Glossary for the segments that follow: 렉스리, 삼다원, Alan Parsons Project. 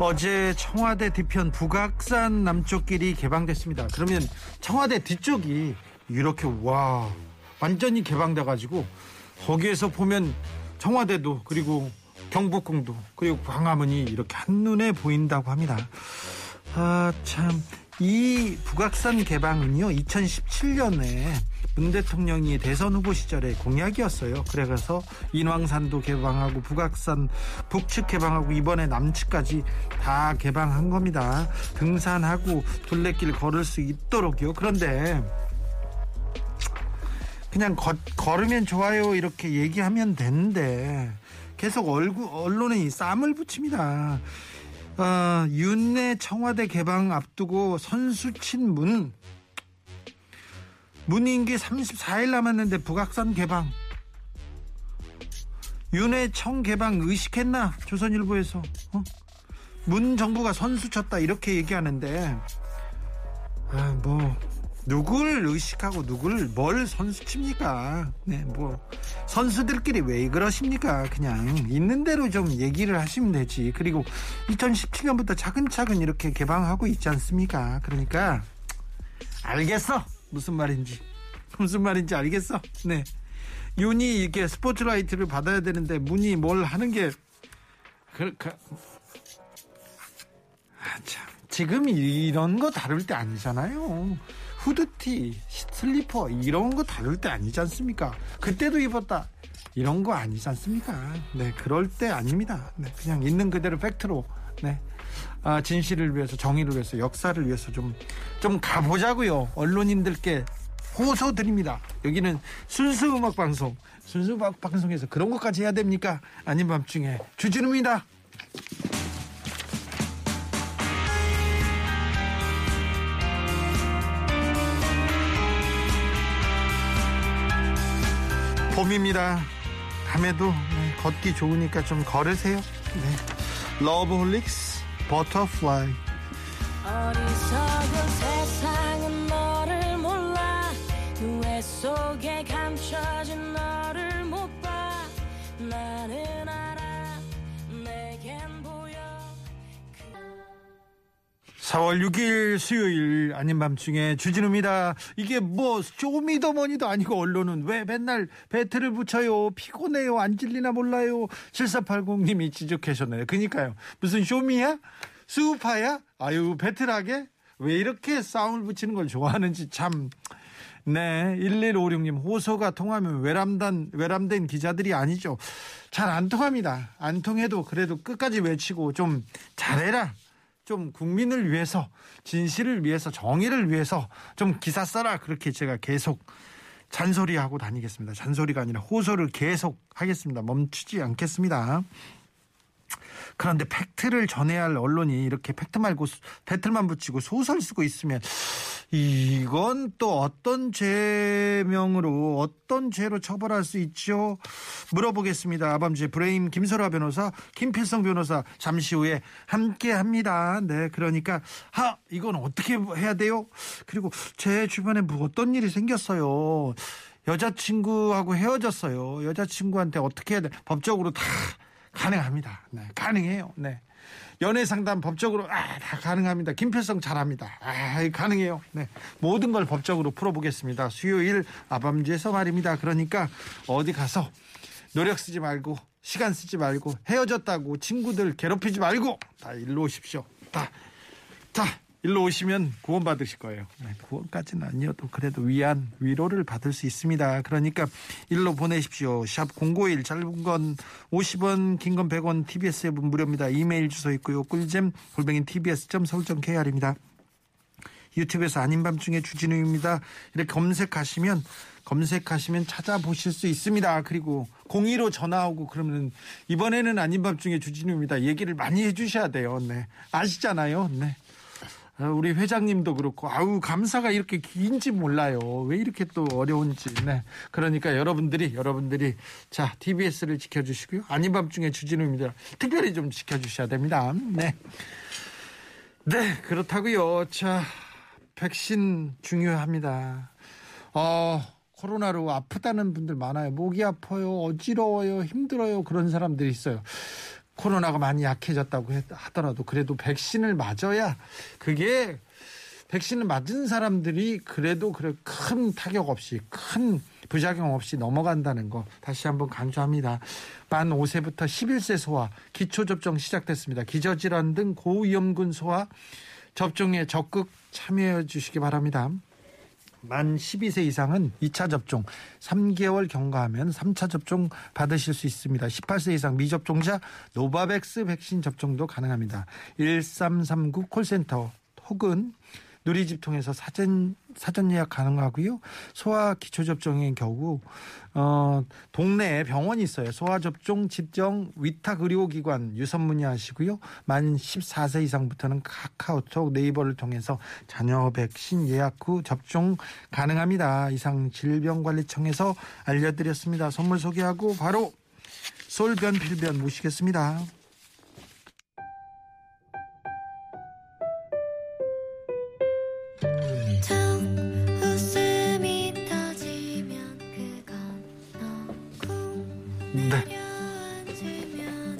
어제 청와대 뒤편 북악산 남쪽 길이 개방됐습니다. 그러면 청와대 뒤쪽이 이렇게 와 완전히 개방돼가지고 거기에서 보면 청와대도 그리고 경복궁도 그리고 광화문이 이렇게 한눈에 보인다고 합니다. 아 참, 이 북악산 개방은요 2017년에 문 대통령이 대선 후보 시절에 공약이었어요. 그래서 인왕산도 개방하고 북악산 북측 개방하고 이번에 남측까지 다 개방한 겁니다. 등산하고 둘레길 걸을 수 있도록요. 그런데 그냥 걸으면 좋아요 이렇게 얘기하면 되는데 계속 언론에 쌈을 붙입니다. 윤내 청와대 개방 앞두고 선수친 문임기 34일 남았는데 북악산 개방, 윤내 청 개방 의식했나? 조선일보에서 문 정부가 선수쳤다 이렇게 얘기하는데 누굴 의식하고 뭘 선수칩니까? 네, 선수들끼리 왜 그러십니까? 그냥 있는 대로 좀 얘기를 하시면 되지. 그리고 2017년부터 차근차근 이렇게 개방하고 있지 않습니까? 그러니까 알겠어. 무슨 말인지 알겠어. 네, 윤이 이게 스포트라이트를 받아야 되는데 문이 뭘 하는 게 그럴까? 지금 이런 거 다룰 때 아니잖아요. 후드티, 슬리퍼 이런 거 다룰 때 아니지 않습니까? 그때도 입었다 이런 거 아니지 않습니까? 네, 그럴 때 아닙니다. 네, 그냥 있는 그대로 팩트로, 네, 진실을 위해서, 정의를 위해서, 역사를 위해서 좀 가보자고요. 언론인들께 호소드립니다. 여기는 순수음악방송, 순수음악방송에서 그런 것까지 해야 됩니까? 아닌 밤중에 주진우입니다. 봄입니다. 밤에도 걷기 좋으니까 좀 걸으세요. 네. 러브홀릭스 버터플라이. 어리석은 세상은 너를 몰라. 누에 속에 감춰진 너를 못 봐. 나는 알아. 내겐 보여. 4월 6일 수요일 아닌 밤중에 주진우입니다. 이게 쇼미더머니도 아니고 언론은 왜 맨날 배틀을 붙여요. 피곤해요. 안 질리나 몰라요. 7480님이 지적하셨네요. 그러니까요. 무슨 쇼미야? 수우파야? 아유, 배틀하게? 왜 이렇게 싸움을 붙이는 걸 좋아하는지 참. 네, 1156님 호소가 통하면 외람된 기자들이 아니죠. 잘 안 통합니다. 안 통해도 그래도 끝까지 외치고 좀 잘해라. 좀 국민을 위해서, 진실을 위해서, 정의를 위해서 좀 기사 써라. 그렇게 제가 계속 잔소리하고 다니겠습니다. 잔소리가 아니라 호소를 계속 하겠습니다. 멈추지 않겠습니다. 그런데 팩트를 전해야 할 언론이 이렇게 팩트 말고 배틀만 붙이고 소설 쓰고 있으면 이건 또 어떤 죄명으로, 어떤 죄로 처벌할 수 있죠? 물어보겠습니다. 아밤주의 브레인 김설화 변호사, 김필성 변호사 잠시 후에 함께합니다. 네, 그러니까 이건 어떻게 해야 돼요? 그리고 제 주변에 어떤 일이 생겼어요. 여자친구하고 헤어졌어요. 여자친구한테 어떻게 해야 돼? 법적으로 다 가능합니다. 네, 가능해요. 네, 연애 상담 법적으로 다 가능합니다. 김필성 잘합니다. 가능해요. 네, 모든 걸 법적으로 풀어보겠습니다. 수요일 아밤주에서 말입니다. 그러니까 어디 가서 노력 쓰지 말고, 시간 쓰지 말고, 헤어졌다고 친구들 괴롭히지 말고 다 일로 오십시오. 다 일로 오시면 구원 받으실 거예요. 네, 구원까지는 아니어도 그래도 위안, 위로를 받을 수 있습니다. 그러니까 일로 보내십시오. 샵 051, 짧은 건 50원, 긴 건 100원, TBS 앱은 무료입니다. 이메일 주소 있고요. 꿀잼@tbs.co.kr입니다. 유튜브에서 아닌 밤중에 주진우입니다. 이렇게 검색하시면 검색하시면 찾아보실 수 있습니다. 그리고 02로 전화하고 그러면 이번에는 아닌 밤중에 주진우입니다. 얘기를 많이 해주셔야 돼요. 네. 아시잖아요. 네. 우리 회장님도 그렇고 아우 감사가 이렇게 긴지 몰라요. 왜 이렇게 또 어려운지. 네. 그러니까 여러분들이 자 TBS를 지켜주시고요. 아닌 밤중에 주진우입니다. 특별히 좀 지켜주셔야 됩니다. 네. 네 그렇다고요. 자 백신 중요합니다. 코로나로 아프다는 분들 많아요. 목이 아파요, 어지러워요, 힘들어요 그런 사람들이 있어요. 코로나가 많이 약해졌다고 하더라도 그래도 백신을 맞아야 그게 백신을 맞은 사람들이 그래도 큰 타격 없이 큰 부작용 없이 넘어간다는 거 다시 한번 강조합니다. 만 5세부터 11세 소아 기초접종 시작됐습니다. 기저질환 등 고위험군 소아 접종에 적극 참여해 주시기 바랍니다. 만 12세 이상은 2차 접종 3개월 경과하면 3차 접종 받으실 수 있습니다. 18세 이상 미접종자 노바백스 백신 접종도 가능합니다. 1339 콜센터 혹은 누리집 통해서 사전 예약 가능하고요. 소아 기초접종인 경우 동네에 병원이 있어요. 소아접종 집정 위탁의료기관 유선문의하시고요. 만 14세 이상부터는 카카오톡 네이버를 통해서 자녀 백신 예약 후 접종 가능합니다. 이상 질병관리청에서 알려드렸습니다. 선물 소개하고 바로 솔변필변 모시겠습니다. 네.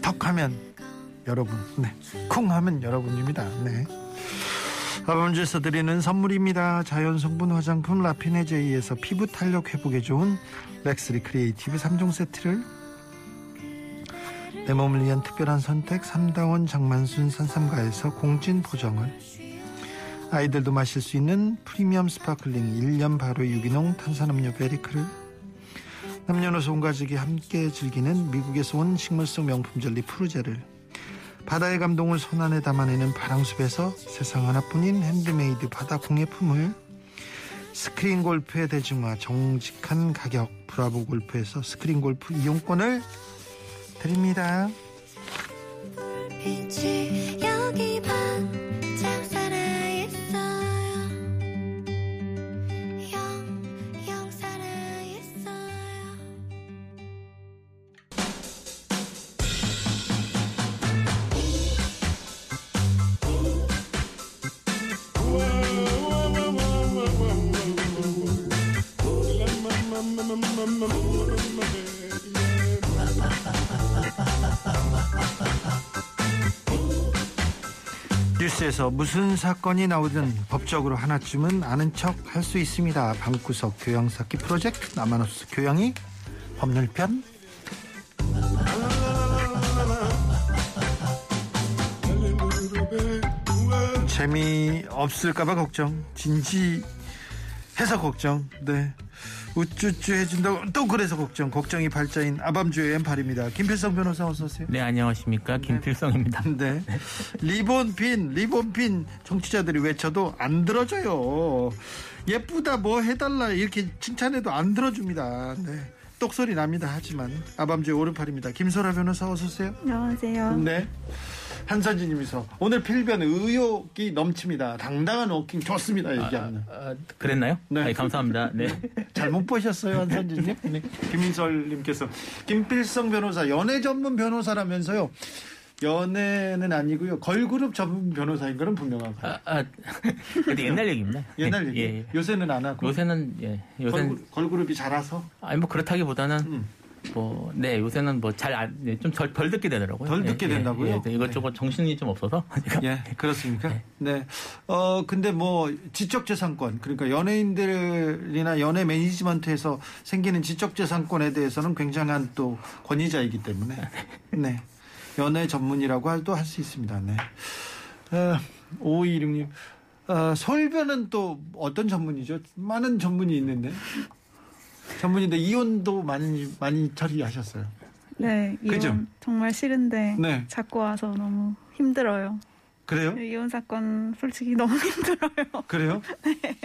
턱하면 여러분, 네. 쿵하면 여러분입니다. 네. 아범주에서 드리는 선물입니다. 자연성분 화장품 라피네제이에서 피부 탄력 회복에 좋은 렉스리 크리에이티브 3종 세트를, 내 몸을 위한 특별한 선택 삼다원 장만순 산삼가에서 공진 보정을, 아이들도 마실 수 있는 프리미엄 스파클링 1년 바로 유기농 탄산음료 베리크를, 남녀노소 온 가족이 함께 즐기는 미국에서 온 식물성 명품 젤리 푸르제를, 바다의 감동을 손 안에 담아내는 바랑숲에서 세상 하나뿐인 핸드메이드 바다 공예품을, 스크린 골프의 대중화 정직한 가격 브라보 골프에서 스크린 골프 이용권을 드립니다. 뉴스에서 무슨 사건이 나오든 법적으로 하나쯤은 아는 척 할 수 있습니다. 방구석 교양 쌓기 프로젝트 남한없어 교양이 법률편. 재미없을까봐 걱정, 진지해서 걱정, 네 우쭈쭈 해준다고 또 그래서 걱정이 발자인 아밤주의 엠팔입니다. 김필성 변호사 어서 오세요. 네, 안녕하십니까. 김필성입니다. 네. 리본핀 정치자들이 외쳐도 안 들어줘요. 예쁘다 뭐 해달라 이렇게 칭찬해도 안 들어줍니다. 네. 똑소리 납니다. 하지만 아밤주의 오른팔입니다. 김소라 변호사 어서 오세요. 안녕하세요. 네. 한선진님이서 오늘 필변 의욕이 넘칩니다. 당당한 워킹 좋습니다. 얘기하는. 그랬나요? 네, 아니, 감사합니다. 네, 잘못 보셨어요, 한선진님. 네. 김민설님께서 김필성 변호사 연애 전문 변호사라면서요. 연애는 아니고요. 걸그룹 전문 변호사인 건 분명한 거예요. 근데 옛날 얘기입니다. 옛날 얘기. 예. 요새는 안 하고. 요새는 걸그룹이 자라서. 아니 뭐 그렇다기보다는. 네, 요새는 덜 듣게 되더라고요. 덜 듣게 된다고요? 네, 이것저것 네. 정신이 좀 없어서. 예, 그렇습니까? 네. 네. 근데 지적재산권, 그러니까 연예인들이나 연예 매니지먼트에서 생기는 지적재산권에 대해서는 굉장한 또 권위자이기 때문에. 네. 연예 전문이라고 할 수 있습니다. 네. 5216님. 솔변은 또 어떤 전문이죠? 많은 전문이 있는데. 전문인데 이혼도 많이 처리하셨어요. 네, 그죠? 이혼 정말 싫은데 네. 자꾸 와서 너무 힘들어요. 그래요? 이혼 사건 솔직히 너무 힘들어요. 그래요? 네.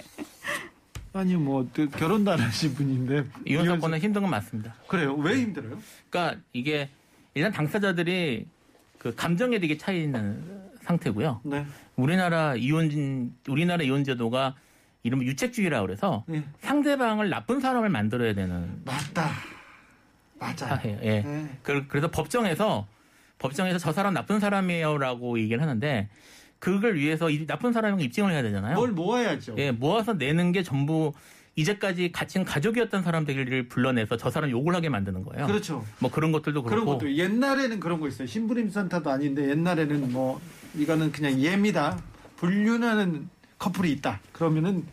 아니 뭐 결혼도 안 하신 분인데 이혼 사건은 힘든 건 맞습니다. 그래요? 왜 힘들어요? 그러니까 이게 일단 당사자들이 그 감정에 되게 차이 있는 상태고요. 네. 우리나라 이혼 제도가 이른바 유책주의라고 그래서 네. 상대방을 나쁜 사람을 만들어야 되는 맞다. 맞아요. 예. 네. 그래서 법정에서 저 사람 나쁜 사람이에요라고 얘기를 하는데 그걸 위해서 이 나쁜 사람에게 입증을 해야 되잖아요. 뭘 모아야죠. 예, 모아서 내는 게 전부 이제까지 같은 가족이었던 사람들을 불러내서 저 사람 욕을 하게 만드는 거예요. 그렇죠. 뭐 그런 것들도 그렇고. 그런 것도 옛날에는 그런 거 있어요. 신부림센터도 아닌데 옛날에는 뭐 이거는 그냥 예입니다. 불륜하는 커플이 있다. 그러면은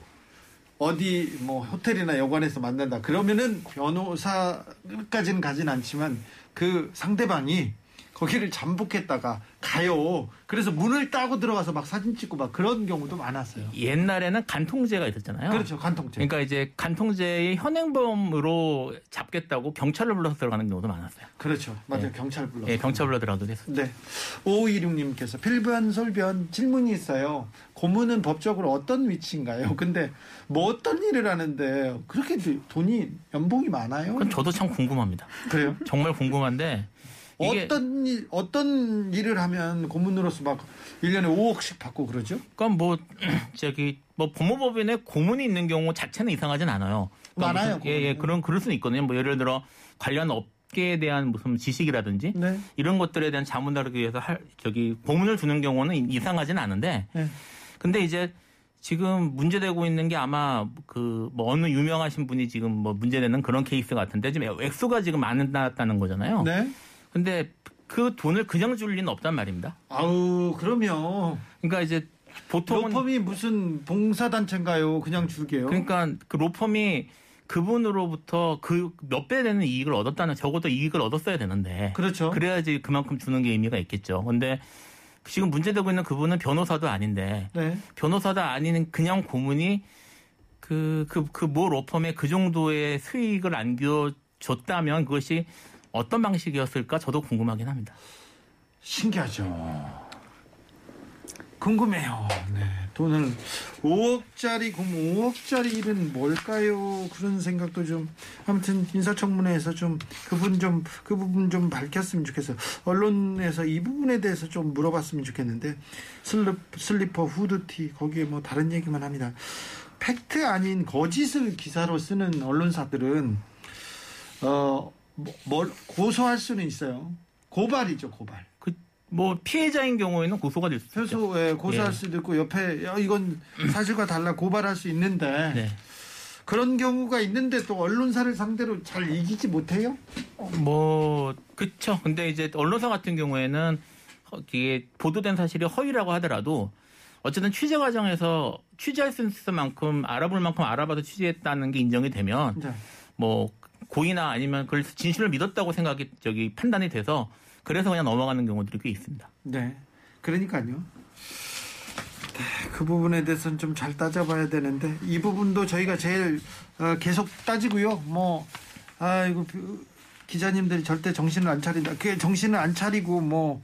어디 뭐 호텔이나 여관에서 만난다. 그러면은 변호사까지는 가진 않지만 그 상대방이 거기를 잠복했다가 가요. 그래서 문을 따고 들어가서 막 사진 찍고 막 그런 경우도 많았어요. 옛날에는 간통죄가 있었잖아요. 그렇죠. 간통죄. 그러니까 이제 간통죄의 현행범으로 잡겠다고 경찰을 불러서 들어가는 경우도 많았어요. 그렇죠. 맞아요. 네. 경찰 불러서. 예, 네, 경찰 불러 들어가도 됐어요. 네. 5526님께서 필변솔변 질문이 있어요. 고문은 법적으로 어떤 위치인가요? 근데 뭐 어떤 일을 하는데 그렇게 돈이 연봉이 많아요? 그건 저도 참 궁금합니다. 그래요? 정말 궁금한데 어떤 일을 하면 고문으로서 막 1년에 5억씩 받고 그러죠? 그럼 뭐 법무법인에 고문이 있는 경우 자체는 이상하진 않아요. 그러니까 많아요. 예, 그럴 수는 있거든요. 뭐 예를 들어 관련 업계에 대한 무슨 지식이라든지 네. 이런 것들에 대한 자문 다루기 위해서 고문을 주는 경우는 이상하진 않은데. 네. 근데 이제 지금 문제되고 있는 게 아마 어느 유명하신 분이 지금 문제되는 그런 케이스 같은데 지금 액수가 지금 많았다는 거잖아요. 네. 근데 그 돈을 그냥 줄 리는 없단 말입니다. 아우, 그럼요. 그러니까 이제 보통은 로펌이 무슨 봉사단체인가요? 그냥 줄게요. 그러니까 그 로펌이 그분으로부터 그 몇 배 되는 이익을 얻었다는 적어도 이익을 얻었어야 되는데. 그렇죠. 그래야지 그만큼 주는 게 의미가 있겠죠. 근데 지금 문제되고 있는 그분은 변호사도 아닌데. 네. 변호사도 아닌 그냥 고문이 모 로펌에 그 정도의 수익을 안겨줬다면 그것이 어떤 방식이었을까 저도 궁금하긴 합니다. 신기하죠. 궁금해요. 네, 돈을 5억짜리 고문, 5억짜리 일은 뭘까요? 그런 생각도 좀 아무튼 인사청문회에서 그 부분 좀 밝혔으면 좋겠어요. 언론에서 이 부분에 대해서 좀 물어봤으면 좋겠는데 슬리퍼, 후드티 거기에 뭐 다른 얘기만 합니다. 팩트 아닌 거짓을 기사로 쓰는 언론사들은 뭘 고소할 수는 있어요. 고발이죠, 고발. 피해자인 경우에는 고소가 될 수 있죠. 고소할 수도 있고 옆에 이건 사실과 달라 고발할 수 있는데 네. 그런 경우가 있는데 또 언론사를 상대로 잘 이기지 못해요? 그렇죠. 근데 이제 언론사 같은 경우에는 이게 보도된 사실이 허위라고 하더라도 어쨌든 취재 과정에서 취재할 수 있을 만큼 알아볼 만큼 알아봐서 취재했다는 게 인정이 되면 네. 고의나 아니면 그걸 진실을 믿었다고 생각이 판단이 돼서 그래서 그냥 넘어가는 경우들이 꽤 있습니다. 네, 그러니까요. 네, 그 부분에 대해서는 좀 잘 따져봐야 되는데 이 부분도 저희가 제일 계속 따지고요. 이거 기자님들이 절대 정신을 안 차린다. 그 정신을 안 차리고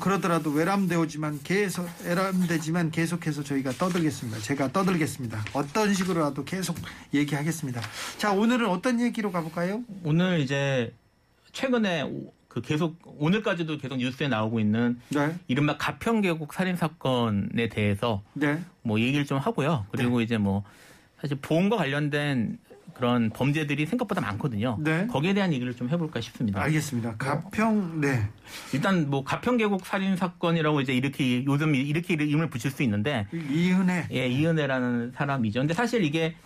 그러더라도 외람되지만 계속해서 저희가 떠들겠습니다. 제가 떠들겠습니다. 어떤 식으로라도 계속 얘기하겠습니다. 자, 오늘은 어떤 얘기로 가볼까요? 오늘 이제 최근에 계속 오늘까지도 계속 뉴스에 나오고 있는 네. 이른바 가평 계곡 살인 사건에 대해서 네. 얘기를 좀 하고요. 그리고 네. 이제 사실 보험과 관련된 그런 범죄들이 생각보다 많거든요. 네. 거기에 대한 얘기를 좀 해볼까 싶습니다. 알겠습니다. 가평, 네. 일단 가평 계곡 살인 사건이라고 이제 요즘 이렇게 이름을 붙일 수 있는데 이은혜. 예, 이은혜라는 사람이죠. 근데 사실 이게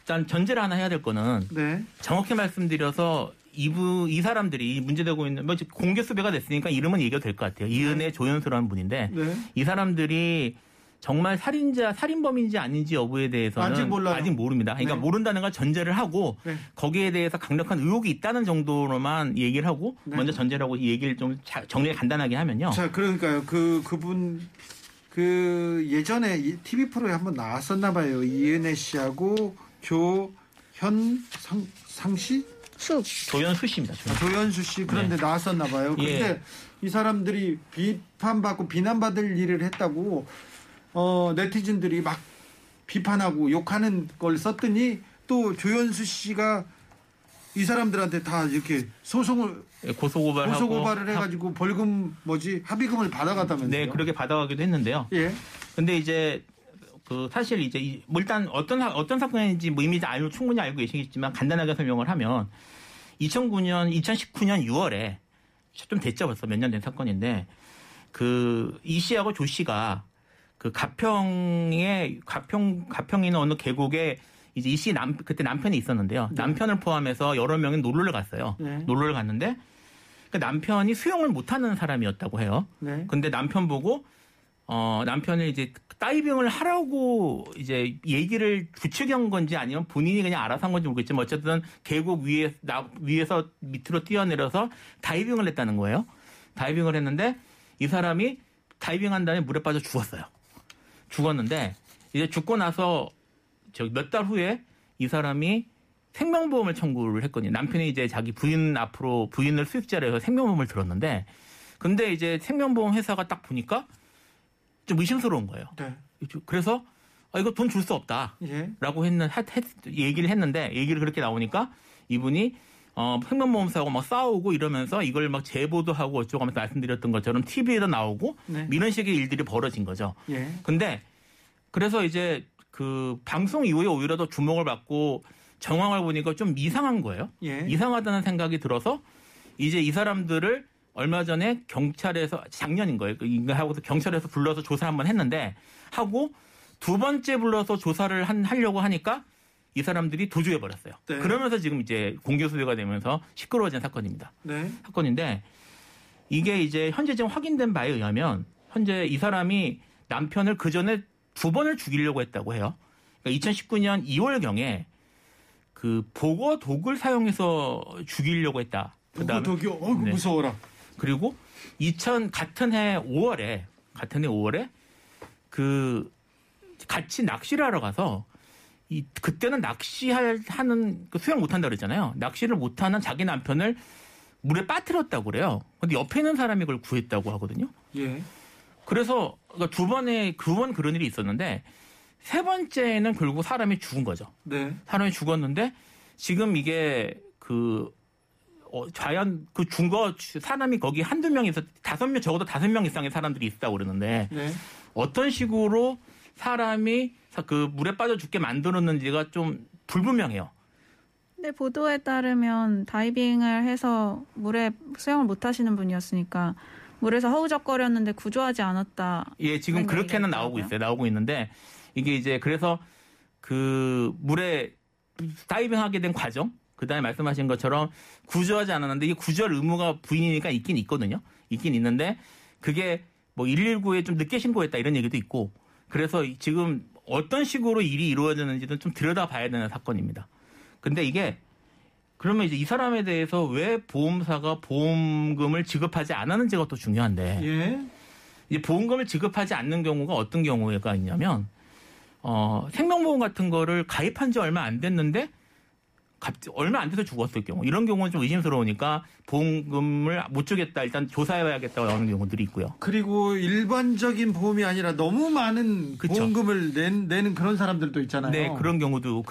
일단 전제를 하나 해야 될 거는 네. 정확히 말씀드려서 이 사람들이 문제되고 있는 공개 수배가 됐으니까 이름은 얘기가 될 것 같아요. 이은혜, 네. 조연수라는 분인데 네. 이 사람들이 정말 살인범인지 아닌지 여부에 대해서는 아직 모릅니다. 그러니까 네. 모른다는 걸 전제를 하고 네. 거기에 대해서 강력한 의혹이 있다는 정도로만 얘기를 하고 네. 먼저 전제를 하고 얘기를 좀 정리를 간단하게 하면요. 자, 그러니까요. 그분 예전에 TV 프로에 한번 나왔었나 봐요. 이은혜 씨하고 조연수 씨입니다. 조연수 씨 그런데 네. 나왔었나 봐요. 근데 이 사람들이 비판받고 비난받을 일을 했다고 네티즌들이 막 비판하고 욕하는 걸 썼더니 또 조현수 씨가 이 사람들한테 다 이렇게 소송을 고소고발을 해가지고 벌금 합의금을 받아갔다면서요? 네, 그렇게 받아가기도 했는데요. 예. 근데 이제 그 사실 이제 일단 어떤 사건인지 뭐 이미 충분히 알고 계시겠지만 간단하게 설명을 하면 2019년 6월에 좀 됐죠, 벌써 몇 년 된 사건인데 그 이 씨하고 조 씨가 그 가평이나 어느 계곡에 이제 이 씨 그때 남편이 있었는데요. 네. 남편을 포함해서 여러 명이 놀러를 갔어요. 네. 놀러를 갔는데 그 남편이 수영을 못하는 사람이었다고 해요. 네. 근데 남편 보고 남편을 이제 다이빙을 하라고 이제 얘기를 부추긴 건지 아니면 본인이 그냥 알아서 한 건지 모르겠지만 어쨌든 계곡 위에서 밑으로 뛰어내려서 다이빙을 했다는 거예요. 다이빙을 했는데 이 사람이 다이빙한 다음에 물에 빠져 죽었어요. 죽었는데 이제 죽고 나서 몇 달 후에 이 사람이 생명보험을 청구를 했거든요. 남편이 이제 자기 부인 앞으로 부인을 수익자로 해서 생명보험을 들었는데 근데 이제 생명보험 회사가 딱 보니까 좀 의심스러운 거예요. 네. 그래서 이거 돈 줄 수 없다라고 얘기를 했는데 얘기를 그렇게 나오니까 이분이 생명보험사하고 막 싸우고 이러면서 이걸 막 제보도 하고 어쩌고 하면서 말씀드렸던 것처럼 TV에도 나오고 네. 이런 식의 일들이 벌어진 거죠. 예. 근데 그래서 이제 그 방송 이후에 오히려 더 주목을 받고 정황을 보니까 좀 이상한 거예요. 예. 이상하다는 생각이 들어서 이제 이 사람들을 얼마 전에 경찰에서 작년인 거예요. 하고서 경찰에서 불러서 조사 한번 했는데 하고 두 번째 불러서 조사를 하려고 하니까 이 사람들이 도주해 버렸어요. 네. 그러면서 지금 이제 공개 수배가 되면서 시끄러워진 사건입니다. 네. 사건인데 이게 이제 현재 지금 확인된 바에 의하면 현재 이 사람이 남편을 그 전에 두 번을 죽이려고 했다고 해요. 그러니까 2019년 2월경에 그 보거독을 사용해서 죽이려고 했다. 보거독이요? 네. 무서워라. 그리고 같은 해 5월에 그 같이 낚시를 하러 가서 그때는 수영 못한다 그랬잖아요. 낚시를 못하는 자기 남편을 물에 빠뜨렸다고 그래요. 근데 옆에 있는 사람이 그걸 구했다고 하거든요. 예. 그래서 두 번 그런 일이 있었는데 세 번째는 결국 사람이 죽은 거죠. 네. 사람이 죽었는데 지금 이게 과연 그 중거 사람이 거기 한두 명에서 적어도 5명 이상의 사람들이 있다고 그러는데 네. 어떤 식으로 사람이 그 물에 빠져 죽게 만들었는지가 좀 불분명해요. 네, 보도에 따르면 다이빙을 해서 물에 수영을 못 하시는 분이었으니까 물에서 허우적거렸는데 구조하지 않았다. 예, 지금 그렇게는 나오고 있어요. 나오고 있는데 이게 이제 그래서 그 물에 다이빙하게 된 과정, 그다음에 말씀하신 것처럼 구조하지 않았는데 이게 구조할 의무가 부인이니까 있긴 있거든요. 있긴 있는데 그게 뭐 119에 좀 늦게 신고했다 이런 얘기도 있고 그래서 지금 어떤 식으로 일이 이루어졌는지는 좀 들여다봐야 되는 사건입니다. 근데 이게 그러면 이제 이 사람에 대해서 왜 보험사가 보험금을 지급하지 않았는지가 또 중요한데 예. 이제 보험금을 지급하지 않는 경우가 어떤 경우가 있냐면 생명보험 같은 거를 가입한 지 얼마 안 됐는데 얼마 안 돼서 죽었을 경우 이런 경우는 좀 의심스러우니까 보험금을 못 주겠다 일단 조사해봐야겠다고 하는 경우들이 있고요. 그리고 일반적인 보험이 아니라 너무 많은 그쵸. 보험금을 내는 그런 사람들도 있잖아요. 네, 그런 경우도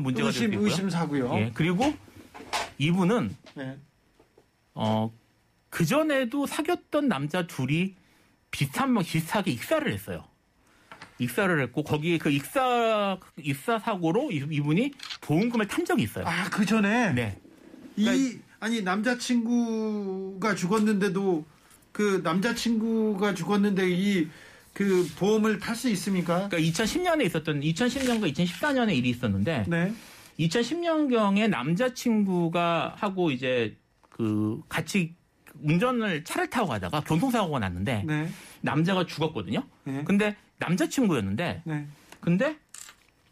문제가 될 수 있고요. 의심사고요. 예, 그리고 이분은 네. 그 전에도 사귀었던 남자 둘이 비슷하게 익사를 했어요. 익사를 했고 거기에 그 익사 사고로 이분이 보험금을 탄 적이 있어요. 아, 그 전에. 네. 그러니까 남자친구가 죽었는데도 그 보험을 탈 수 있습니까? 그러니까 2010년과 2014년에 일이 있었는데. 네. 2010년경에 남자친구가 하고 이제 그 같이 차를 타고 가다가 교통사고가 났는데 네. 남자가 죽었거든요. 네. 근데 남자친구였는데 네. 근데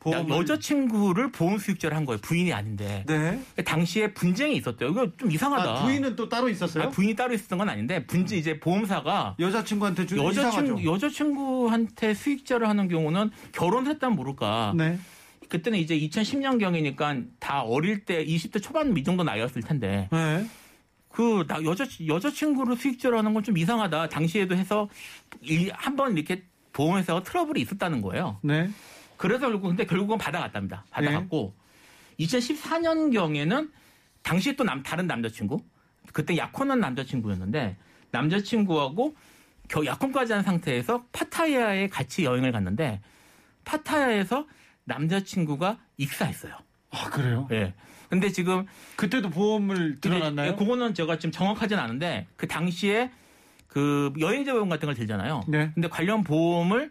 여자친구를 보험 수익자를 한 거예요. 부인이 아닌데 네. 당시에 분쟁이 있었대요. 이거 좀 이상하다. 아, 부인은 또 따로 있었어요? 부인이 따로 있었던 건 아닌데 이제 보험사가 여자친구한테 주는 이상하죠. 여자친구한테 수익자를 하는 경우는 결혼했다면 모를까. 네. 그때는 이제 2010년경이니까 다 어릴 때 20대 초반 이 정도 나이였을 텐데 네. 여자친구를 수익자로 하는 건 좀 이상하다. 당시에도 해서 한 번 이렇게 보험회사가 트러블이 있었다는 거예요. 네. 그래서 근데 결국은 받아갔답니다. 받아갔고, 네. 2014년경에는 당시에 또 다른 남자친구, 그때 약혼한 남자친구였는데, 남자친구하고 약혼까지 한 상태에서 파타야에 같이 여행을 갔는데, 파타야에서 남자친구가 익사했어요. 아, 그래요? 예. 네. 근데 지금. 그때도 보험을 들어놨나요? 그거는 제가 지금 정확하진 않은데, 그 당시에 그 여행자 보험 같은 걸 들잖아요. 네. 근데 관련 보험을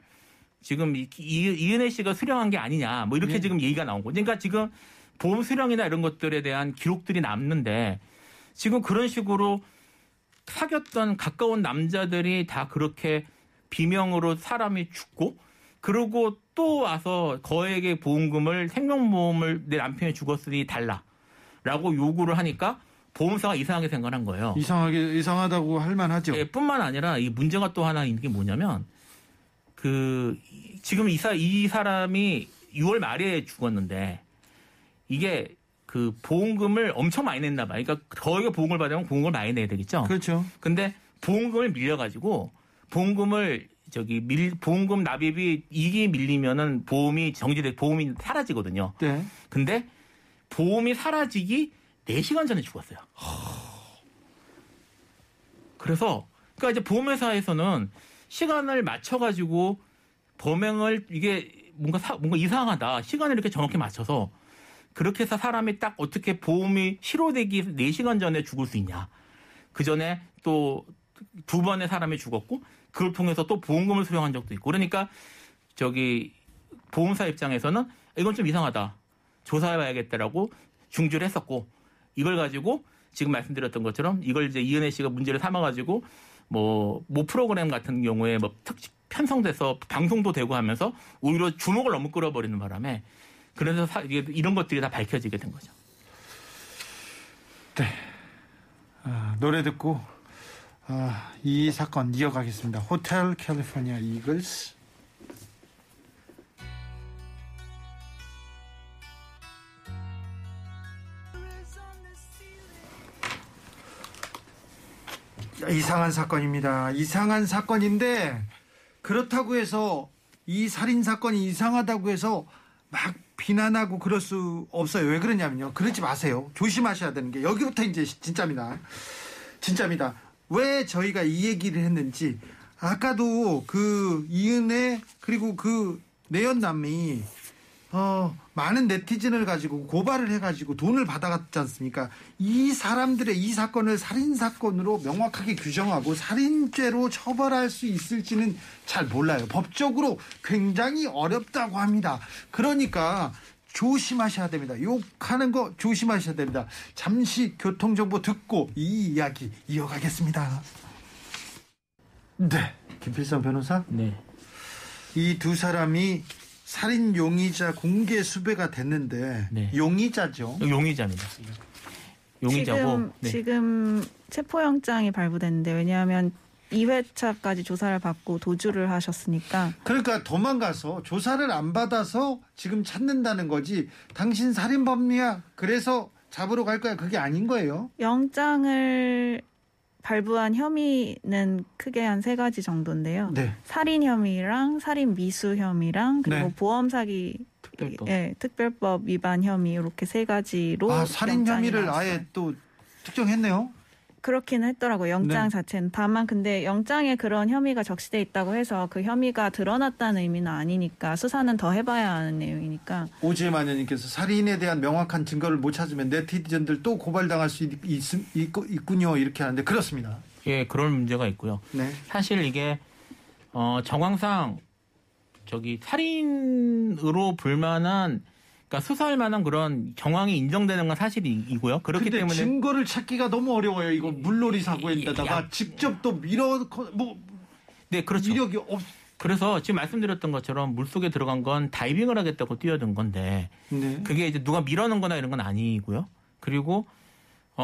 지금 이은혜 씨가 수령한 게 아니냐, 뭐 이렇게 네. 지금 얘기가 나온 거죠. 그러니까 지금 보험 수령이나 이런 것들에 대한 기록들이 남는데, 지금 그런 식으로 사귀었던 가까운 남자들이 다 그렇게 비명으로 사람이 죽고, 그러고 또 와서 거액의 보험금을 생명보험을 내 남편이 죽었으니 달라라고 요구를 하니까 보험사가 이상하게 생각한 거예요. 이상하다고 할 만하죠. 예, 뿐만 아니라 이 문제가 또 하나 있는 게 뭐냐면 그 지금 이 사람이 6월 말에 죽었는데 이게 그 보험금을 엄청 많이 냈나 봐. 그러니까 거액의 보험을 받으면 보험금을 많이 내야 되겠죠. 그렇죠. 근데 보험금을 밀려가지고 보험금을 보험금 납입이 이게 밀리면은 보험이 사라지거든요. 네. 근데 보험이 사라지기 4시간 전에 죽었어요. 그래서, 그러니까 이제 보험회사에서는 시간을 맞춰가지고 범행을 이게 뭔가 이상하다. 시간을 이렇게 정확히 맞춰서 그렇게 해서 사람이 딱 어떻게 보험이 실효되기 4시간 전에 죽을 수 있냐. 그 전에 또 두 번의 사람이 죽었고 그걸 통해서 또 보험금을 수령한 적도 있고 그러니까 보험사 입장에서는 이건 좀 이상하다. 조사해봐야겠다라고 중지를 했었고 이걸 가지고 지금 말씀드렸던 것처럼 이걸 이제 이은혜 씨가 문제를 삼아가지고 뭐 프로그램 같은 경우에 뭐 특집 편성돼서 방송도 되고 하면서 오히려 주목을 너무 끌어버리는 바람에 그래서 이런 것들이 다 밝혀지게 된 거죠. 네. 노래 듣고 이 사건 이어가겠습니다. 호텔 캘리포니아 이글스. 이상한 사건입니다. 이상한 사건인데 그렇다고 해서 이 살인 사건이 이상하다고 해서 막 비난하고 그럴 수 없어요. 왜 그러냐면요. 그러지 마세요. 조심하셔야 되는 게 여기부터 이제 진짜입니다. 진짜입니다. 왜 저희가 이 얘기를 했는지 아까도 그 이은혜 그리고 그 내연남이 많은 네티즌을 가지고 고발을 해가지고 돈을 받아갔지 않습니까? 이 사람들의 이 사건을 살인사건으로 명확하게 규정하고 살인죄로 처벌할 수 있을지는 잘 몰라요. 법적으로 굉장히 어렵다고 합니다. 그러니까 조심하셔야 됩니다. 욕하는 거 조심하셔야 됩니다. 잠시 교통정보 듣고 이 이야기 이어가겠습니다. 네, 김필성 변호사. 네. 이 두 사람이 살인 용의자 공개 수배가 됐는데 네. 용의자죠? 용의자입니다. 용의자고 지금 체포영장이 발부됐는데 왜냐하면 2회차까지 조사를 받고 도주를 하셨으니까 그러니까 도망가서 조사를 안 받아서 지금 찾는다는 거지 당신 살인범이야 그래서 잡으러 갈 거야 그게 아닌 거예요? 영장을 발부한 혐의는 크게 한 3가지 정도인데요. 네. 살인 혐의랑 살인 미수 혐의랑 그리고 네. 보험 사기 특별법 위반 혐의 이렇게 3가지로 살인 혐의를 나왔어요. 아예 또 특정했네요. 그렇기는 했더라고요. 영장 네. 자체는. 다만 근데 영장에 그런 혐의가 적시돼 있다고 해서 그 혐의가 드러났다는 의미는 아니니까 수사는 더 해봐야 하는 내용이니까. 오지혜 마녀님께서 살인에 대한 명확한 증거를 못 찾으면 네티즌들 또 고발당할 수 있군요. 이렇게 하는데 그렇습니다. 예, 그런 문제가 있고요. 네. 사실 이게 정황상 살인으로 불만한 그러니까 수사할 만한 그런 정황이 인정되는 건 사실이고요. 그렇기 때문에 증거를 찾기가 너무 어려워요. 이거 물놀이 사고에다가 직접 또 네, 그렇죠. 이력이 없. 그래서 지금 말씀드렸던 것처럼 물 속에 들어간 건 다이빙을 하겠다고 뛰어든 건데 네. 그게 이제 누가 밀어넣거나 이런 건 아니고요. 그리고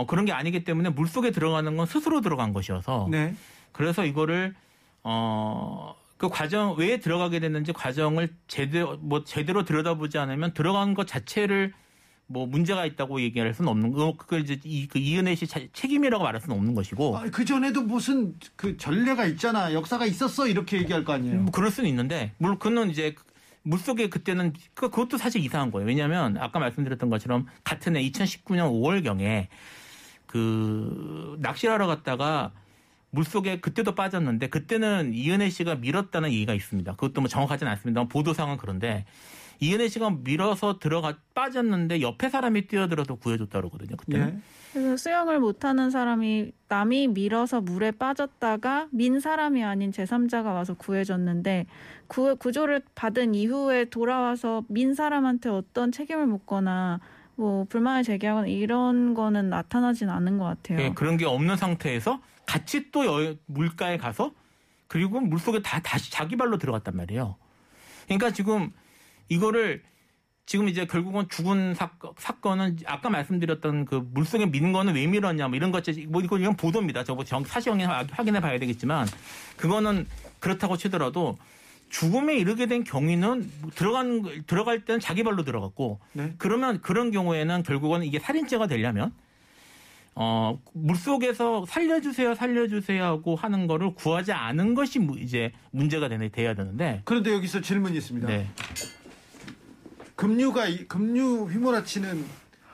그런 게 아니기 때문에 물 속에 들어가는 건 스스로 들어간 것이어서 네. 그래서 이거를 그 과정 왜 들어가게 됐는지 과정을 제대로 들여다보지 않으면 들어간 것 자체를 문제가 있다고 얘기할 수는 없는 거. 그걸 이제 이은혜 씨 책임이라고 말할 수는 없는 것이고. 그 전에도 무슨 전례가 있잖아, 역사가 있었어 이렇게 얘기할 거 아니에요. 그럴 수는 있는데 물론 그는 이제 물속에 그때는 그것도 사실 이상한 거예요. 왜냐하면 아까 말씀드렸던 것처럼 같은 해 2019년 5월경에 그 낚시를 하러 갔다가 물속에 그때도 빠졌는데 그때는 이은혜 씨가 밀었다는 얘기가 있습니다. 그것도 뭐 정확하진 않습니다만 보도상은 그런데 이은혜 씨가 밀어서 들어가 빠졌는데 옆에 사람이 뛰어들어서 구해줬다고 그러거든요. 그때는. 네. 그래서 수영을 못하는 사람이 남이 밀어서 물에 빠졌다가 민 사람이 아닌 제3자가 와서 구해줬는데 구조를 받은 이후에 돌아와서 민 사람한테 어떤 책임을 묻거나 뭐 불만을 제기하거나 이런 거는 나타나진 않은 것 같아요. 네, 그런 게 없는 상태에서 같이 또 물가에 가서 그리고 물속에 다시 자기 발로 들어갔단 말이에요. 그러니까 지금 이거를 지금 이제 결국은 죽은 사건은 아까 말씀드렸던 그 물속에 민 거는 왜 밀었냐 뭐 이런 것들 뭐 이건 보도입니다. 저거 사실 확인해 봐야 되겠지만 그거는 그렇다고 치더라도 죽음에 이르게 된 경위는 들어갈 때는 자기 발로 들어갔고 네. 그러면 그런 경우에는 결국은 이게 살인죄가 되려면 물속에서 살려주세요 하고 하는 거를 구하지 않은 것이 이제 문제가 돼야 되는데 그런데 여기서 질문이 있습니다. 네. 급류 휘몰아치는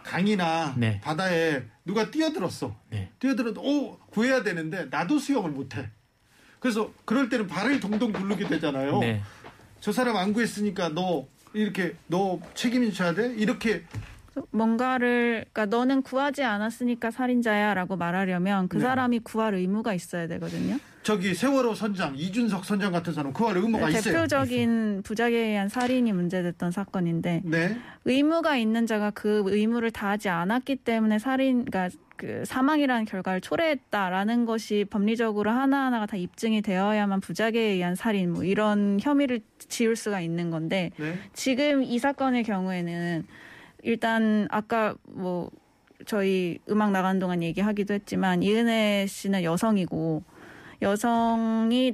강이나 네. 바다에 누가 뛰어들었어. 네. 뛰어들어도 구해야 되는데 나도 수영을 못해. 그래서 그럴 때는 발을 동동 구르게 되잖아요. 네. 저 사람 안 구했으니까 너 책임져야 돼? 이렇게. 그러니까 너는 구하지 않았으니까 살인자야 라고 말하려면 그 네. 사람이 구할 의무가 있어야 되거든요. 저기 세월호 선장, 이준석 선장 같은 사람 구할 의무가 네, 있어요. 대표적인 부작에 의한 살인이 문제됐던 사건인데 네. 의무가 있는 자가 그 의무를 다하지 않았기 때문에 그 사망이라는 결과를 초래했다라는 것이 법리적으로 하나하나가 다 입증이 되어야만 부작에 의한 살인 뭐 이런 혐의를 지울 수가 있는 건데 네. 지금 이 사건의 경우에는 일단 아까 뭐 저희 음악 나간 동안 얘기하기도 했지만 이은혜 씨는 여성이고 여성이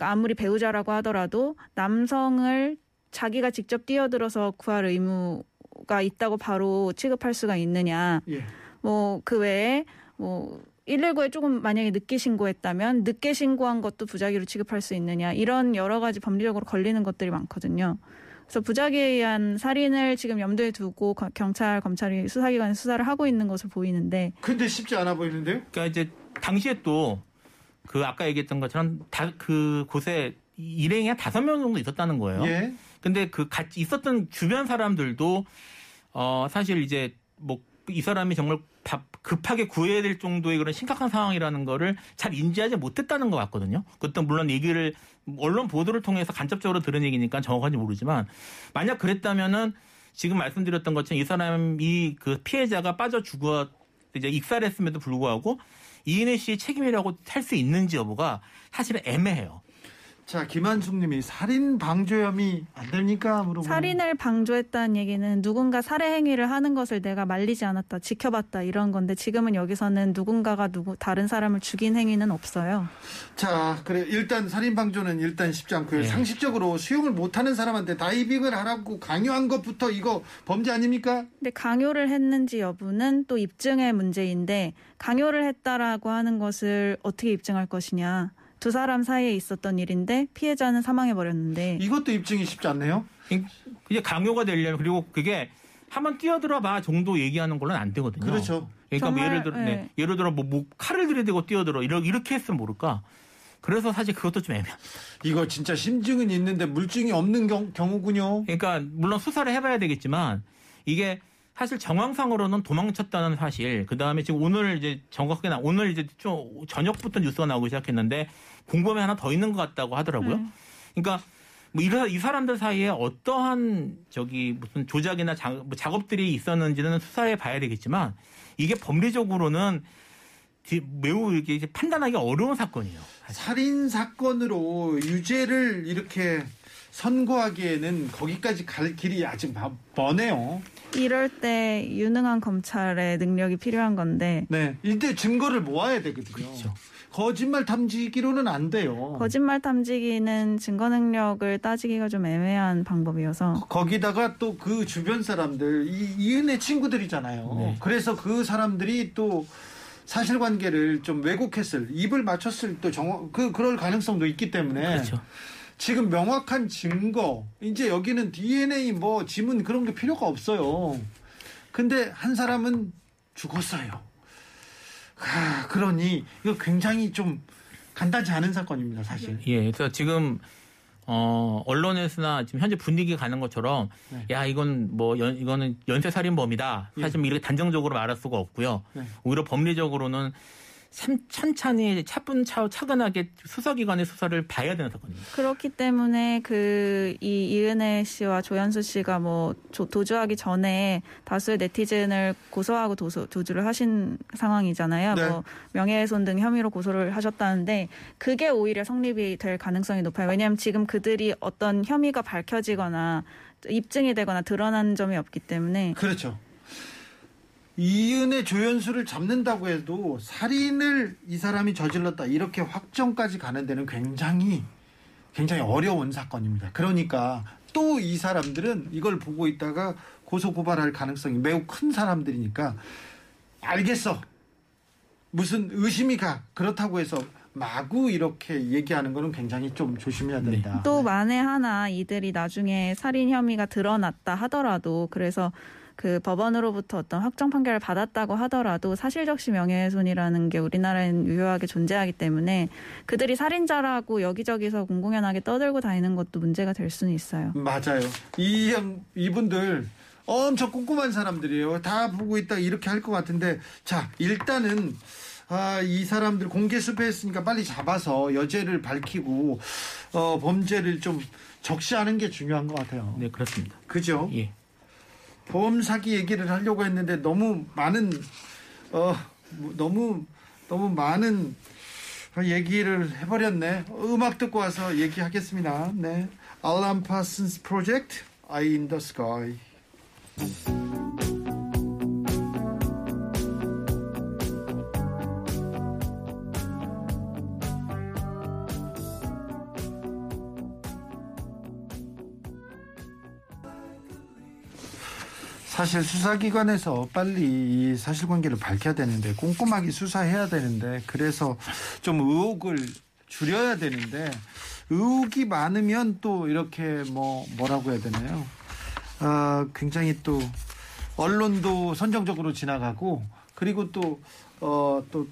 아무리 배우자라고 하더라도 남성을 자기가 직접 뛰어들어서 구할 의무가 있다고 바로 취급할 수가 있느냐. 예. 뭐 그 외에 119에 조금 만약에 늦게 신고했다면 늦게 신고한 것도 부작위로 취급할 수 있느냐. 이런 여러 가지 법리적으로 걸리는 것들이 많거든요. 그래서 부작위에 의한 살인을 지금 염두에 두고 경찰, 검찰이 수사기관에 수사를 하고 있는 것으로 보이는데. 근데 쉽지 않아 보이는데요? 그러니까 이제 당시에 또 그 아까 얘기했던 것처럼 그 곳에 일행이 5명 정도 있었다는 거예요. 예. 근데 그 같이 있었던 주변 사람들도 사실 이제 이 사람이 정말 급하게 구해야 될 정도의 그런 심각한 상황이라는 거를 잘 인지하지 못했다는 것 같거든요. 그것도 물론 얘기를 언론 보도를 통해서 간접적으로 들은 얘기니까 정확한지 모르지만 만약 그랬다면은 지금 말씀드렸던 것처럼 이 사람이 그 피해자가 빠져 죽어 이제 익살했음에도 불구하고 이은혜 씨의 책임이라고 할 수 있는지 여부가 사실은 애매해요. 자, 김한숙님이 살인 방조 혐의 안 됩니까? 물어보는. 살인을 방조했다는 얘기는 누군가 살해 행위를 하는 것을 내가 말리지 않았다, 지켜봤다 이런 건데 지금은 여기서는 누군가가 다른 사람을 죽인 행위는 없어요. 자, 그래 일단 살인 방조는 일단 쉽지 않고요. 네. 상식적으로 수영을 못하는 사람한테 다이빙을 하라고 강요한 것부터 이거 범죄 아닙니까? 근데 강요를 했는지 여부는 또 입증의 문제인데 강요를 했다라고 하는 것을 어떻게 입증할 것이냐. 두 사람 사이에 있었던 일인데 피해자는 사망해버렸는데 이것도 입증이 쉽지 않네요. 이게 강요가 되려면 그리고 그게 한번 뛰어들어봐 정도 얘기하는 걸로는 안 되거든요. 그렇죠. 그러니까 정말, 뭐 예를 들어 뭐 칼을 들이대고 뛰어들어 이렇게 했으면 모를까. 그래서 사실 그것도 좀 애매합니다. 이거 진짜 심증은 있는데 물증이 없는 경우군요. 그러니까 물론 수사를 해봐야 되겠지만 이게 사실 정황상으로는 도망쳤다는 사실. 그 다음에 지금 오늘 이제 정확하게 오늘 이제 좀 저녁부터 뉴스가 나오기 시작했는데 공범이 하나 더 있는 것 같다고 하더라고요. 그러니까 뭐 이 사람들 사이에 어떠한 무슨 조작이나 작업들이 있었는지는 수사해 봐야 되겠지만 이게 법리적으로는 매우 이게 판단하기 어려운 사건이에요. 사실. 살인 사건으로 유죄를 이렇게 선고하기에는 거기까지 갈 길이 아직 머네요. 이럴 때 유능한 검찰의 능력이 필요한 건데. 네. 이때 증거를 모아야 되거든요. 그렇죠. 거짓말 탐지기로는 안 돼요. 거짓말 탐지기는 증거 능력을 따지기가 좀 애매한 방법이어서. 거기다가 또 그 주변 사람들, 이은혜 친구들이잖아요. 네. 그래서 그 사람들이 또 사실관계를 좀 왜곡했을, 입을 맞췄을 또 그럴 가능성도 있기 때문에. 그렇죠. 지금 명확한 증거, 이제 여기는 DNA 뭐 지문 그런 게 필요가 없어요. 근데 한 사람은 죽었어요. 하, 그러니 이거 굉장히 좀 간단치 않은 사건입니다, 사실. 예, 그래서 지금 언론에서나 지금 현재 분위기 가는 것처럼, 네. 야, 이건 뭐 이거는 연쇄살인범이다. 사실 예. 이렇게 단정적으로 말할 수가 없고요. 네. 오히려 법리적으로는 천천히 차분차근하게 수사기관의 수사를 봐야 되는 사건입니다. 그렇기 때문에 이은혜 씨와 조현수 씨가 뭐 도주하기 전에 다수의 네티즌을 고소하고 도주를 하신 상황이잖아요. 네. 뭐 명예훼손 등 혐의로 고소를 하셨다는데 그게 오히려 성립이 될 가능성이 높아요. 왜냐하면 지금 그들이 어떤 혐의가 밝혀지거나 입증이 되거나 드러난 점이 없기 때문에. 그렇죠. 이은혜 조현수를 잡는다고 해도 살인을 이 사람이 저질렀다 이렇게 확정까지 가는 데는 굉장히 어려운 사건입니다. 그러니까 또 이 사람들은 이걸 보고 있다가 고소고발할 가능성이 매우 큰 사람들이니까 알겠어. 무슨 의심이 가. 그렇다고 해서 마구 이렇게 얘기하는 거는 굉장히 좀 조심해야 된다. 네. 또 만에 하나 이들이 나중에 살인 혐의가 드러났다 하더라도 그래서 그 법원으로부터 어떤 확정 판결을 받았다고 하더라도 사실적시 명예훼손이라는 게 우리나라엔 유효하게 존재하기 때문에 그들이 살인자라고 여기저기서 공공연하게 떠들고 다니는 것도 문제가 될 수는 있어요. 맞아요. 이분들 엄청 꼼꼼한 사람들이에요. 다 보고 있다 이렇게 할 것 같은데 자 일단은 이 사람들 공개 수배했으니까 빨리 잡아서 여죄를 밝히고 범죄를 좀 적시하는 게 중요한 것 같아요. 네 그렇습니다. 그죠? 예. 보험 사기 얘기를 하려고 했는데 너무 많은 얘기를 해버렸네. 음악 듣고 와서 얘기하겠습니다. 네, Alan Parsons Project, Eye in the Sky. 사실 수사기관에서 빨리 이 사실관계를 밝혀야 되는데 꼼꼼하게 수사해야 되는데 그래서 좀 의혹을 줄여야 되는데 의혹이 많으면 또 이렇게 뭐라고 해야 되나요? 굉장히 또 언론도 선정적으로 지나가고 그리고 또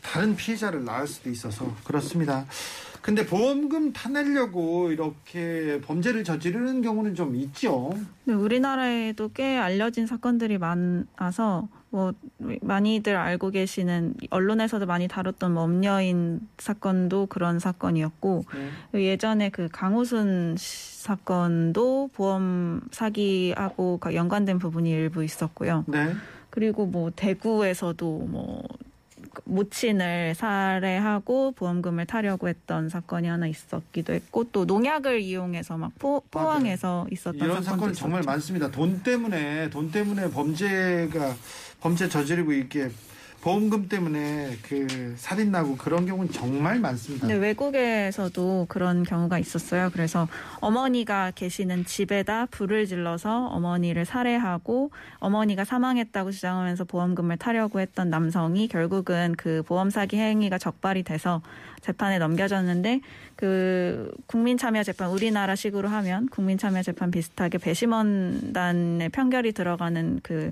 다른 피해자를 낳을 수도 있어서 그렇습니다. 근데 보험금 타내려고 이렇게 범죄를 저지르는 경우는 좀 있죠. 네, 우리나라에도 꽤 알려진 사건들이 많아서 뭐 많이들 알고 계시는 언론에서도 많이 다뤘던 엄녀인 사건도 그런 사건이었고 예전에 그 강호순 사건도 보험 사기하고 연관된 부분이 일부 있었고요. 네. 그리고 뭐 대구에서도 모친을 살해하고 보험금을 타려고 했던 사건이 하나 있었기도 했고 또 농약을 이용해서 막 포항에서 있었던 이런 사건이 정말 많습니다. 돈 때문에 범죄 저지르고 이게 보험금 때문에 그 살인 나고 그런 경우는 정말 많습니다. 네, 외국에서도 그런 경우가 있었어요. 그래서 어머니가 계시는 집에다 불을 질러서 어머니를 살해하고 어머니가 사망했다고 주장하면서 보험금을 타려고 했던 남성이 결국은 그 보험 사기 행위가 적발이 돼서 재판에 넘겨졌는데 그 국민참여재판 우리나라식으로 하면 국민참여재판 비슷하게 배심원단의 편결이 들어가는 그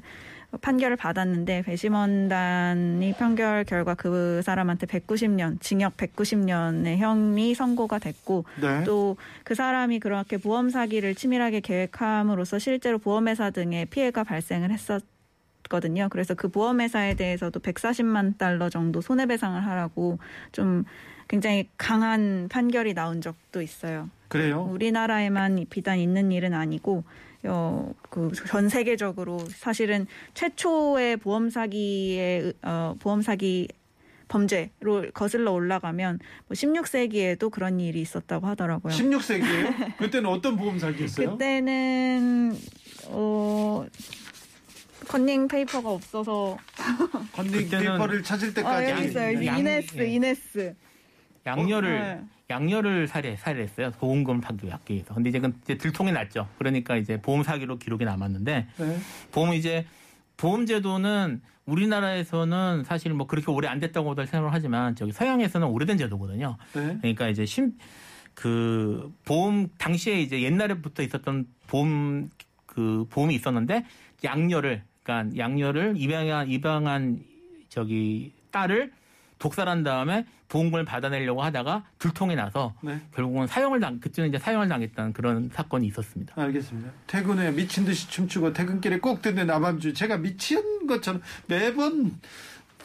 판결을 받았는데 배심원단이 판결 결과 그 사람한테 190년 징역 190년의 형이 선고가 됐고 네. 또 그 사람이 그렇게 보험 사기를 치밀하게 계획함으로써 실제로 보험회사 등의 피해가 발생을 했었거든요. 그래서 그 보험회사에 대해서도 140만 달러 정도 손해배상을 하라고 좀 굉장히 강한 판결이 나온 적도 있어요. 그래요? 우리나라에만 비단 있는 일은 아니고 그 전 세계적으로 사실은 최초의 보험 사기 범죄로 거슬러 올라가면 16세기에도 그런 일이 있었다고 하더라고요. 16세기에요? 그때는 어떤 보험 사기였어요? 그때는 컨닝 페이퍼가 없어서 컨닝 페이퍼를 찾을 때까지 여기 있어요. 이네스. 양녀를 살해했어요. 보험금 사기 약기에서. 근데 이제 들통이 났죠. 그러니까 이제 보험 사기로 기록이 남았는데 네. 보험 제도는 우리나라에서는 사실 뭐 그렇게 오래 안 됐다고들 생각을 하지만 저기 서양에서는 오래된 제도거든요. 네. 그러니까 이제 그 보험 당시에 이제 옛날에부터 있었던 보험 그 보험이 있었는데 양녀를 그러니까 양녀를 입양한 저기 딸을 독살한 다음에 보험금을 받아내려고 하다가 들통이 나서 네. 결국은 그때는 이제 사형을 당했다는 그런 사건이 있었습니다. 알겠습니다. 퇴근에 미친 듯이 춤추고 퇴근길에 꼭 듣는 남함주 제가 미친 것처럼 매번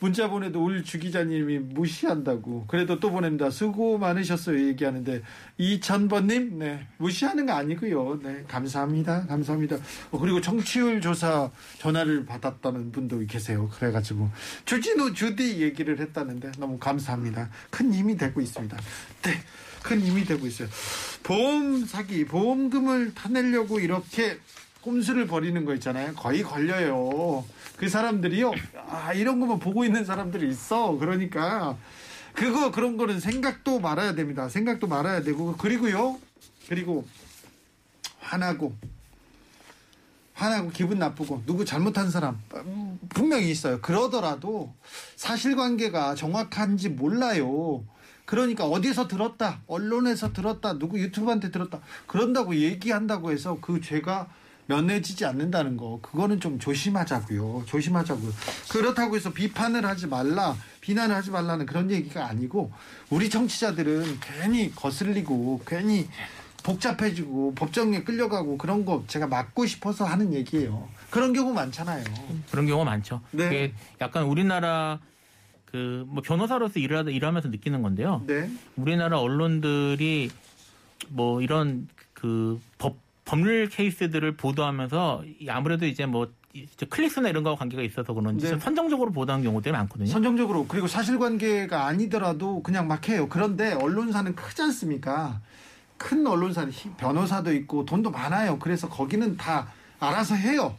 문자 보내도 울 주기자님이 무시한다고 그래도 또 보냅니다. 수고 많으셨어요 얘기하는데 2000번님 네 무시하는 거 아니고요. 네 감사합니다. 감사합니다. 그리고 청취율 조사 전화를 받았다는 분도 계세요. 그래가지고 주진우 주디 얘기를 했다는데 너무 감사합니다. 큰 힘이 되고 있습니다. 네 큰 힘이 되고 있어요. 보험 사기 보험금을 타내려고 이렇게 꼼수를 벌이는 거 있잖아요. 거의 걸려요. 그 사람들이요. 아, 이런 거만 보고 있는 사람들이 있어. 그러니까 그런 거는 생각도 말아야 됩니다. 생각도 말아야 되고 그리고 화나고 기분 나쁘고 누구 잘못한 사람 분명히 있어요. 그러더라도 사실관계가 정확한지 몰라요. 그러니까 어디서 들었다, 언론에서 들었다, 누구 유튜브한테 들었다 그런다고 얘기한다고 해서 그 죄가 면해지지 않는다는 거 그거는 좀 조심하자고요. 그렇다고 해서 비판을 하지 말라 비난을 하지 말라는 그런 얘기가 아니고 우리 청취자들은 괜히 거슬리고 괜히 복잡해지고 법정에 끌려가고 그런 거 제가 막고 싶어서 하는 얘기예요. 그런 경우 많잖아요. 그런 경우 많죠. 네. 그게 약간 우리나라 그 뭐 변호사로서 일하면서 느끼는 건데요. 네. 우리나라 언론들이 뭐 이런 그 법률 케이스들을 보도하면서 아무래도 이제 뭐 클릭수나 이런 거와 관계가 있어서 그런지 네. 선정적으로 보도한 경우들이 많거든요. 선정적으로 그리고 사실관계가 아니더라도 그냥 막 해요. 그런데 언론사는 크지 않습니까? 큰 언론사는 변호사도 있고 돈도 많아요. 그래서 거기는 다 알아서 해요.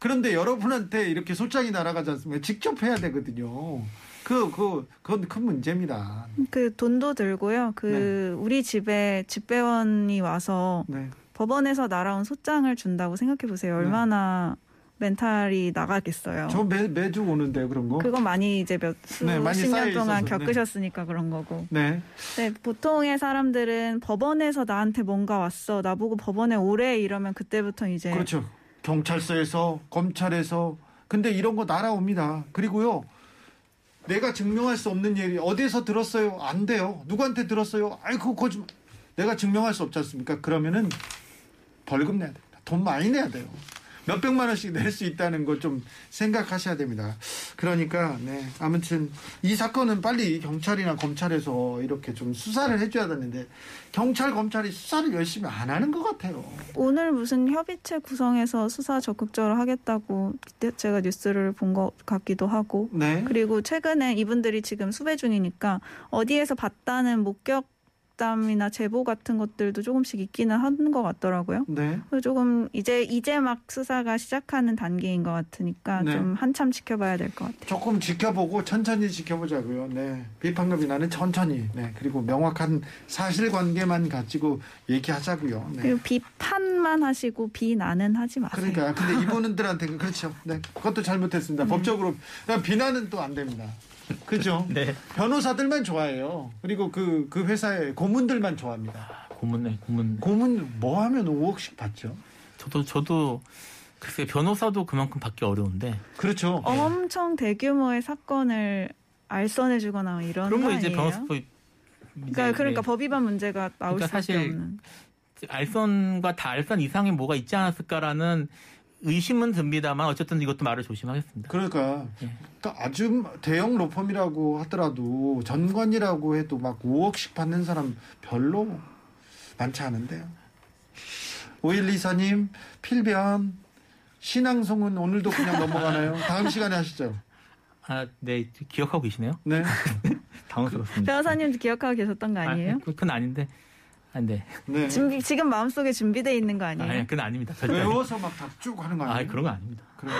그런데 여러분한테 이렇게 소장이 날아가지 않습니까? 직접 해야 되거든요. 그건 큰 문제입니다. 그 돈도 들고요. 네. 우리 집에 집배원이 와서 네. 법원에서 날아온 소장을 준다고 생각해보세요. 얼마나 네. 멘탈이 나가겠어요. 저 매주 오는데요, 그런 거? 그건 많이 이제 수십 년 동안 겪으셨으니까 네. 그런 거고. 네. 네. 보통의 사람들은 법원에서 나한테 뭔가 왔어. 나보고 법원에 오래 이러면 그때부터 이제. 그렇죠. 경찰서에서, 검찰에서. 근데 이런 거 날아옵니다. 그리고요. 내가 증명할 수 없는 일이 어디에서 들었어요? 안 돼요. 누구한테 들었어요? 아이고, 거짓말. 내가 증명할 수 없지 않습니까? 그러면은. 벌금 내야 됩니다. 돈 많이 내야 돼요. 몇백만 원씩 낼 수 있다는 거 좀 생각하셔야 됩니다. 그러니까 네 아무튼 이 사건은 빨리 경찰이나 검찰에서 이렇게 좀 수사를 해줘야 되는데 경찰, 검찰이 수사를 열심히 안 하는 것 같아요. 오늘 무슨 협의체 구성해서 수사 적극적으로 하겠다고 제가 뉴스를 본 것 같기도 하고 네. 그리고 최근에 이분들이 지금 수배 중이니까 어디에서 봤다는 목격담이나 제보 같은 것들도 조금씩 있기는 한 것 같더라고요. 네. 조금 이제 막 수사가 시작하는 단계인 것 같으니까 네. 좀 한참 지켜봐야 될 것 같아요. 조금 지켜보고 천천히 지켜보자고요. 네. 비판금이 나는 천천히. 네. 그리고 명확한 사실관계만 가지고 얘기하자고요. 네. 그리고 비판만 하시고 비난은 하지 마세요. 그러니까 근데 이분들한테 그렇죠. 네. 그것도 잘못했습니다. 법적으로 비난은 또 안 됩니다. 그죠? 네. 변호사들만 좋아해요. 그리고 그 회사의 고문들만 좋아합니다. 고문 뭐 하면 5억씩 받죠? 저도 글쎄 변호사도 그만큼 받기 어려운데. 그렇죠. 네. 엄청 대규모의 사건을 알선해주거나 이런 거 아니에요? 그러니까 네. 법 위반 문제가 나올 그러니까 수밖에 없는. 알선과 다 알선 이상의 뭐가 있지 않았을까라는. 의심은 듭니다만 어쨌든 이것도 말을 조심하겠습니다. 그러니까 예. 아주 대형 로펌이라고 하더라도 전관이라고 해도 막 5억씩 받는 사람 별로 많지 않은데요. 5124님 필변 신앙송은 오늘도 그냥 넘어가나요? 다음 시간에 하시죠. 아, 네 기억하고 계시네요. 네. 당황스럽습니다. 변호사님도 기억하고 계셨던 거 아니에요? 그건 아닌데. 네. 지금 마음속에 준비되어 있는 거 아니에요? 아니, 그건 아닙니다. 외워서 막 다 쭉 하는 거 아니에요? 아니, 그런 거 아닙니다. 그래.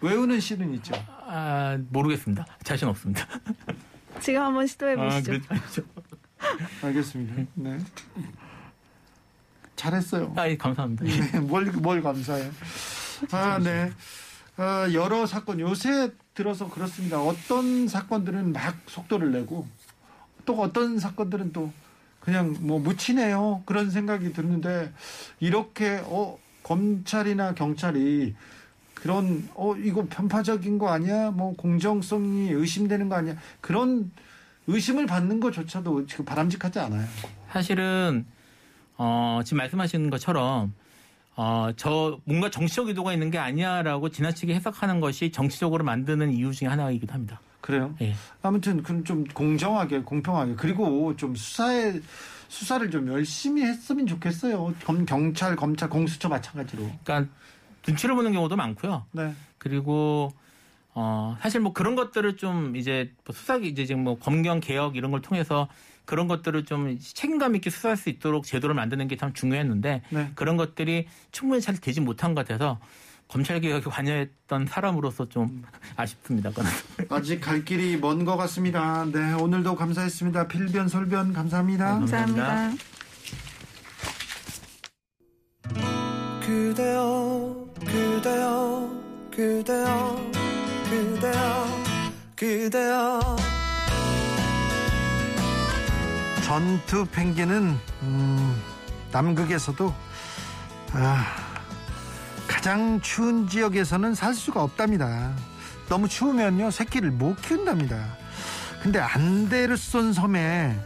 외우는 시는 있죠? 아, 모르겠습니다. 자신 없습니다. 지금 한번 시도해 보시죠. 아, 그렇죠. 알겠습니다. 네. 잘했어요. 아, 예, 감사합니다. 네, 뭘 감사해요? 아, 네. 여러 사건 요새 들어서 그렇습니다. 어떤 사건들은 막 속도를 내고 또 어떤 사건들은 또 그냥 뭐 묻히네요. 그런 생각이 드는데 이렇게 검찰이나 경찰이 그런 이거 편파적인 거 아니야? 뭐 공정성이 의심되는 거 아니야? 그런 의심을 받는 것조차도 지금 바람직하지 않아요. 사실은 지금 말씀하시는 것처럼 저 뭔가 정치적 의도가 있는 게 아니야라고 지나치게 해석하는 것이 정치적으로 만드는 이유 중에 하나이기도 합니다. 그래요? 예. 아무튼 그럼 좀 공정하게, 공평하게, 그리고 좀 수사를 좀 열심히 했으면 좋겠어요. 경찰, 검찰, 공수처 마찬가지로. 그러니까 눈치를 보는 경우도 많고요. 네. 그리고 사실 뭐 그런 것들을 좀 이제 이제 지금 뭐 검경 개혁 이런 걸 통해서 그런 것들을 좀 책임감 있게 수사할 수 있도록 제도를 만드는 게 참 중요했는데 네. 그런 것들이 충분히 잘 되지 못한 것 같아서 검찰개혁에 관여했던 사람으로서 좀 아쉽습니다. 아직 갈 길이 먼 것 같습니다. 네, 오늘도 감사했습니다. 필변, 솔변 감사합니다. 네, 감사합니다. 그대여 그대여 그대여 그대여 그대여. 전투 펭귄은 남극에서도 가장 추운 지역에서는 살 수가 없답니다. 너무 추우면요 새끼를 못 키운답니다. 근데 안데르손 섬에,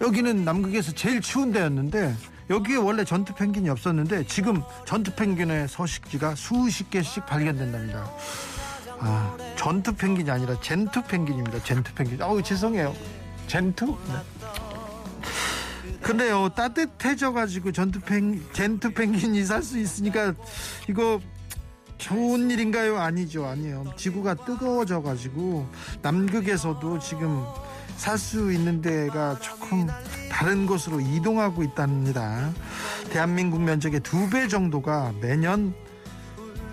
여기는 남극에서 제일 추운 데였는데 여기에 원래 전투 펭귄이 없었는데 지금 전투 펭귄의 서식지가 수십 개씩 발견된답니다. 아, 전투 펭귄이 아니라 젠투 펭귄입니다. 젠투 펭귄. 아우 죄송해요. 젠투? 네. 근데요 따뜻해져가지고 젠투 펭귄이 살 수 있으니까 이거 좋은 일인가요? 아니에요. 지구가 뜨거워져가지고 남극에서도 지금 살 수 있는 데가 조금 다른 곳으로 이동하고 있답니다. 대한민국 면적의 2배 정도가 매년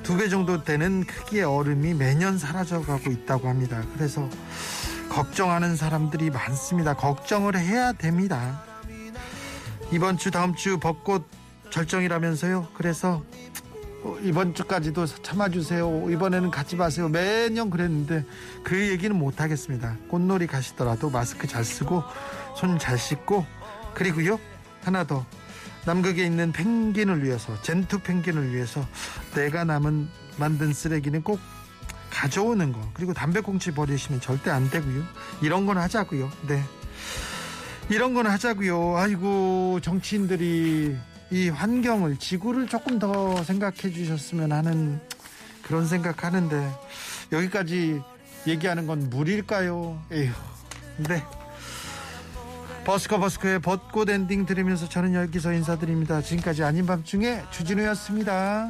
2배 정도 되는 크기의 얼음이 매년 사라져가고 있다고 합니다. 그래서 걱정하는 사람들이 많습니다. 걱정을 해야 됩니다. 이번 주 다음 주 벚꽃 절정이라면서요. 그래서 이번 주까지도 참아주세요. 이번에는 가지 마세요. 매년 그랬는데 그 얘기는 못하겠습니다. 꽃놀이 가시더라도 마스크 잘 쓰고 손 잘 씻고, 그리고요 하나 더, 남극에 있는 펭귄을 위해서, 젠투 펭귄을 위해서 내가 만든 쓰레기는 꼭 가져오는 거, 그리고 담배꽁치 버리시면 절대 안 되고요. 이런 건 하자고요. 네, 이런 건 하자고요. 아이고 정치인들이 이 환경을, 지구를 조금 더 생각해 주셨으면 하는 그런 생각하는데 여기까지 얘기하는 건 무리일까요? 에휴. 네, 버스커버스커의 벚꽃 엔딩 들으면서 저는 여기서 인사드립니다. 지금까지 아닌 밤중에 주진우였습니다.